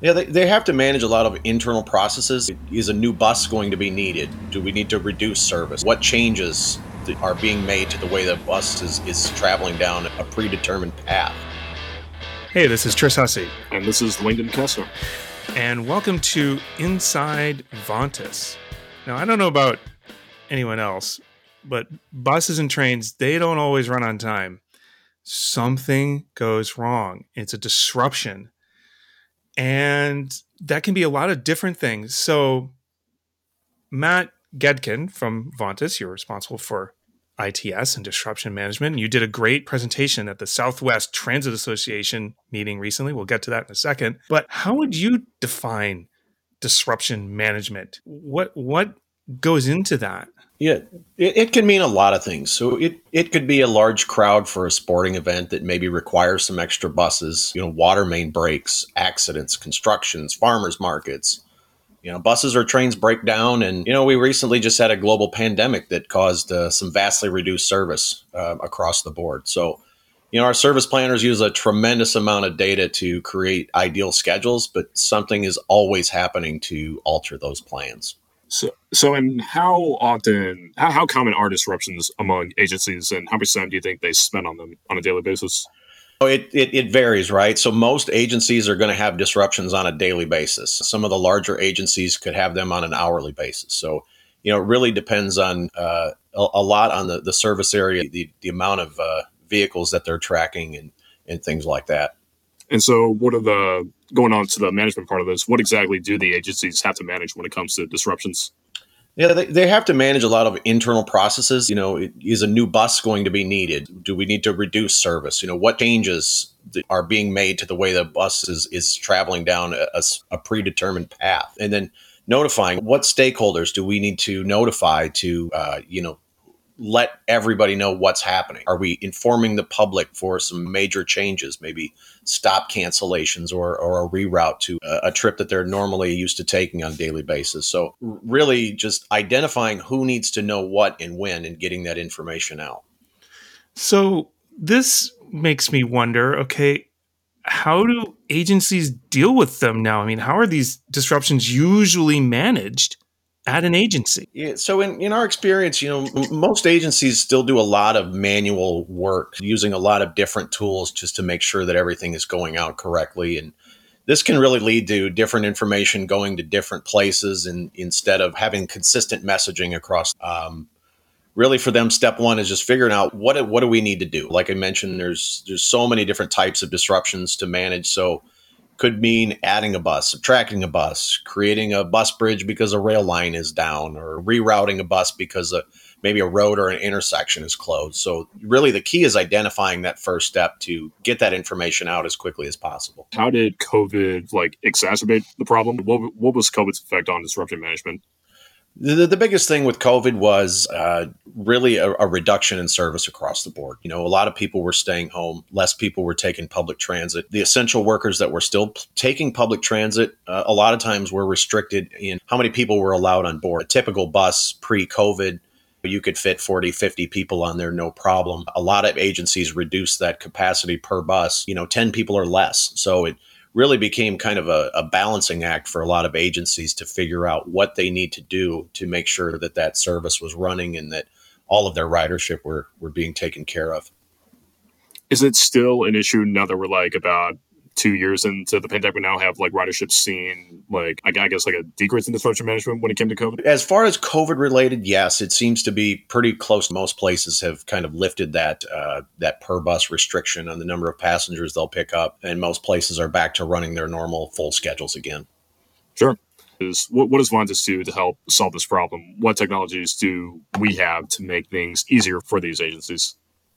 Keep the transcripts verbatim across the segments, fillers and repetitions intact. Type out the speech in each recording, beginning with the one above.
Yeah, they, they have to manage a lot of internal processes. Is a new bus going to be needed? Do we need to reduce service? What changes are being made to the way the bus is, is traveling down a predetermined path? Hey, this is Tris Hussey. And this is Langdon Kessner. And welcome to Inside Vontas. Now, I don't know about anyone else, but buses and trains, they don't always run on time. Something goes wrong. It's a disruption. And that can be a lot of different things. So Matt Goedken from Vontas, you're responsible for I T S and disruption management. You did a great presentation at the Southwest Transit Association meeting recently. We'll get to that in a second. But how would you define disruption management? What what goes into that? Yeah, it, it can mean a lot of things. So it, it could be a large crowd for a sporting event that maybe requires some extra buses, you know, water main breaks, accidents, constructions, farmers markets. You know, buses or trains break down. And, you know, we recently just had a global pandemic that caused uh, some vastly reduced service uh, across the board. So, you know, our service planners use a tremendous amount of data to create ideal schedules, but something is always happening to alter those plans. So, so, and how often, how, how common are disruptions among agencies, and how much time do you think they spend on them on a daily basis? Oh, it, it, it varies, right? So most agencies are going to have disruptions on a daily basis. Some of the larger agencies could have them on an hourly basis. So, you know, it really depends on uh, a, a lot on the, the service area, the, the amount of uh, vehicles that they're tracking and, and things like that. And so what are the, going on to the management part of this, what exactly do the agencies have to manage when it comes to disruptions? Yeah, they, they have to manage a lot of internal processes. You know, is a new bus going to be needed? Do we need to reduce service? You know, what changes are being made to the way the bus is, is traveling down a, a predetermined path? And then notifying, what stakeholders do we need to notify to, uh, you know, let everybody know what's happening? Are we informing the public for some major changes, maybe stop cancellations or, or a reroute to a, a trip that they're normally used to taking on a daily basis? So really just identifying who needs to know what and when and getting that information out. So this makes me wonder, okay, how do agencies deal with them now? I mean, how are these disruptions usually managed at an agency? Yeah, so in, in our experience, you know, m- most agencies still do a lot of manual work using a lot of different tools just to make sure that everything is going out correctly. And this can really lead to different information going to different places and instead of having consistent messaging across. Um, really for them, step one is just figuring out what, what do we need to do? Like I mentioned, there's there's so many different types of disruptions to manage. So could mean adding a bus, subtracting a bus, creating a bus bridge because a rail line is down, or rerouting a bus because a, maybe a road or an intersection is closed. So really the key is identifying that first step to get that information out as quickly as possible. How did COVID like exacerbate the problem? What, what was COVID's effect on disruption management? The, the biggest thing with COVID was uh, really a, a reduction in service across the board. You know, a lot of people were staying home. Less people were taking public transit. The essential workers that were still p- taking public transit, uh, a lot of times were restricted in how many people were allowed on board. A typical bus pre-COVID, you could fit forty, fifty people on there, no problem. A lot of agencies reduced that capacity per bus, you know, ten people or less. So it really became kind of a, a balancing act for a lot of agencies to figure out what they need to do to make sure that that service was running and that all of their ridership were, were being taken care of. Is it still an issue now that we're like about two years into the pandemic? We now have like ridership seen like, I guess like a decrease in disruption management when it came to COVID? As far as COVID related, yes, it seems to be pretty close. Most places have kind of lifted that uh, that per bus restriction on the number of passengers they'll pick up. And most places are back to running their normal full schedules again. Sure. Is what, what does Vontas do to help solve this problem? What technologies do we have to make things easier for these agencies?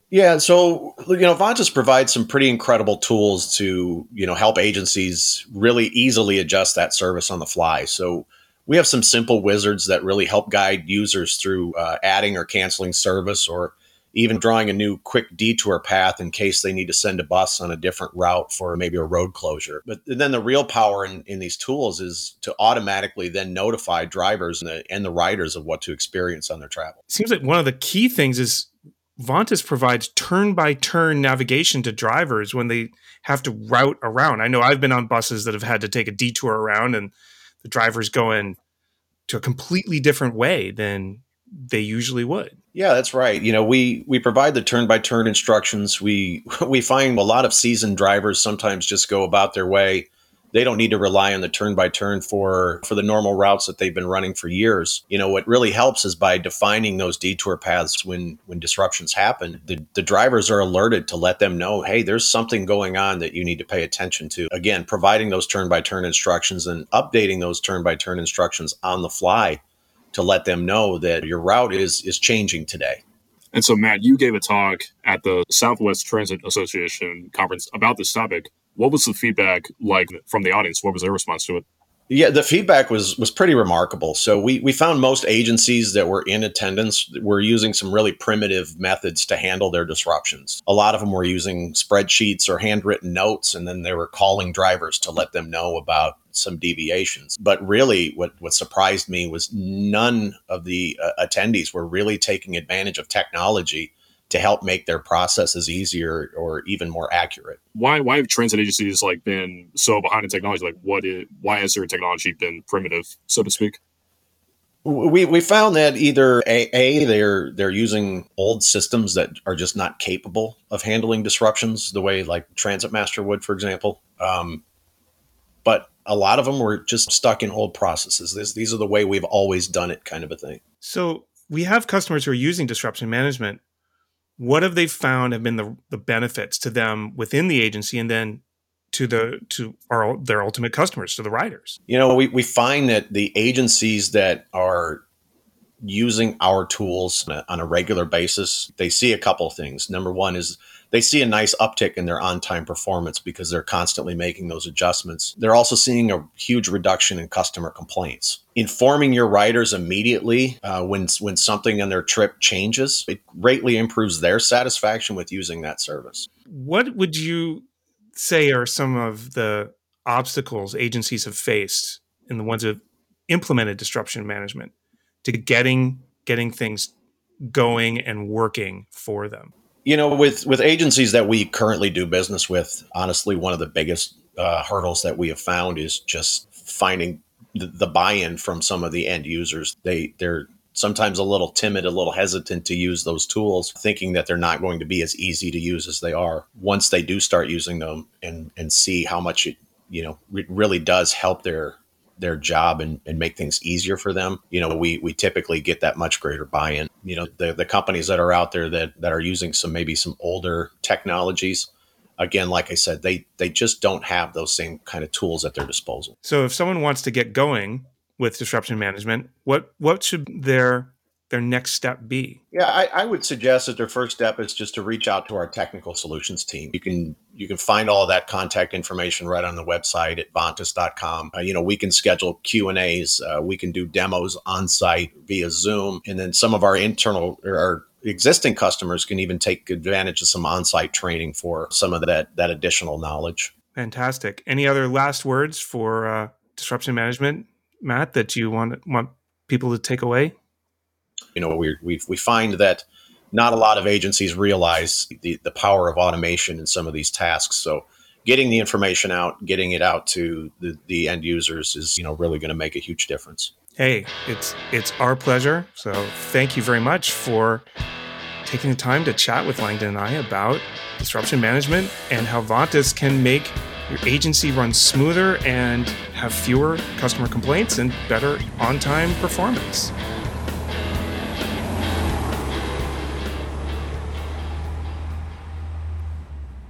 Yeah, so, you know, Vontas provides some pretty incredible tools to, you know, help agencies really easily adjust that service on the fly. So we have some simple wizards that really help guide users through uh, adding or canceling service or even drawing a new quick detour path in case they need to send a bus on a different route for maybe a road closure. But then the real power in, in these tools is to automatically then notify drivers and the, and the riders of what to experience on their travel. It seems like one of the key things is Vontas provides turn-by-turn navigation to drivers when they have to route around. I know I've been on buses that have had to take a detour around, and the driver's going to a completely different way than they usually would. Yeah, that's right. You know, we we provide the turn-by-turn instructions. We we find a lot of seasoned drivers sometimes just go about their way. They don't need to rely on the turn-by-turn for, for the normal routes that they've been running for years. You know, what really helps is by defining those detour paths when, when disruptions happen, the, the drivers are alerted to let them know, hey, there's something going on that you need to pay attention to. Again, providing those turn-by-turn instructions and updating those turn-by-turn instructions on the fly to let them know that your route is is changing today. And so, Matt, you gave a talk at the Southwest Transit Association conference about this topic. What was the feedback like from the audience? What was their response to it? Yeah, the feedback was was pretty remarkable. So we we found most agencies that were in attendance were using some really primitive methods to handle their disruptions. A lot of them were using spreadsheets or handwritten notes, and then they were calling drivers to let them know about some deviations. But really, what, what surprised me was none of the uh, attendees were really taking advantage of technology to help make their processes easier or even more accurate. Why why have transit agencies like been so behind in technology? Like what is, why has their technology been primitive, so to speak? We we found that either a, a they're they're using old systems that are just not capable of handling disruptions the way like TransitMaster would, for example. Um, but a lot of them were just stuck in old processes. This, these are the way we've always done it, kind of a thing. So we have customers who are using disruption management. What have they found have been the, the benefits to them within the agency and then to the to our, their ultimate customers, to the riders? You know, we, we find that the agencies that are using our tools on a, on a regular basis, they see a couple of things. Number one is they see a nice uptick in their on-time performance because they're constantly making those adjustments. They're also seeing a huge reduction in customer complaints. Informing your riders immediately uh, when, when something on their trip changes, it greatly improves their satisfaction with using that service. What would you say are some of the obstacles agencies have faced in the ones that have implemented disruption management to getting getting things going and working for them? You know, with, with agencies that we currently do business with, honestly, one of the biggest uh, hurdles that we have found is just finding the, the buy-in from some of the end users. They, they're sometimes a little timid, a little hesitant to use those tools, thinking that they're not going to be as easy to use as they are. Once they do start using them and, and see how much it, you know, it really does help their their job and, and make things easier for them. You know, we we typically get that much greater buy-in. You know, the, the companies that are out there that, that are using some, maybe some older technologies, again, like I said, they, they just don't have those same kind of tools at their disposal. So if someone wants to get going with disruption management, what, what should their, their next step be? Yeah, I, I would suggest that their first step is just to reach out to our technical solutions team. You can You can find all of that contact information right on the website at vontas dot com. Uh, you know, we can schedule Q and A's. Uh, we can do demos on site via Zoom. And then some of our internal or our existing customers can even take advantage of some on-site training for some of that, that additional knowledge. Fantastic. Any other last words for uh, disruption management, Matt, that you want want people to take away? You know, we we we find that not a lot of agencies realize the, the power of automation in some of these tasks. So getting the information out, getting it out to the, the end users is, you know, really going to make a huge difference. Hey, it's it's our pleasure. So thank you very much for taking the time to chat with Langdon and I about disruption management and how Vontas can make your agency run smoother and have fewer customer complaints and better on-time performance.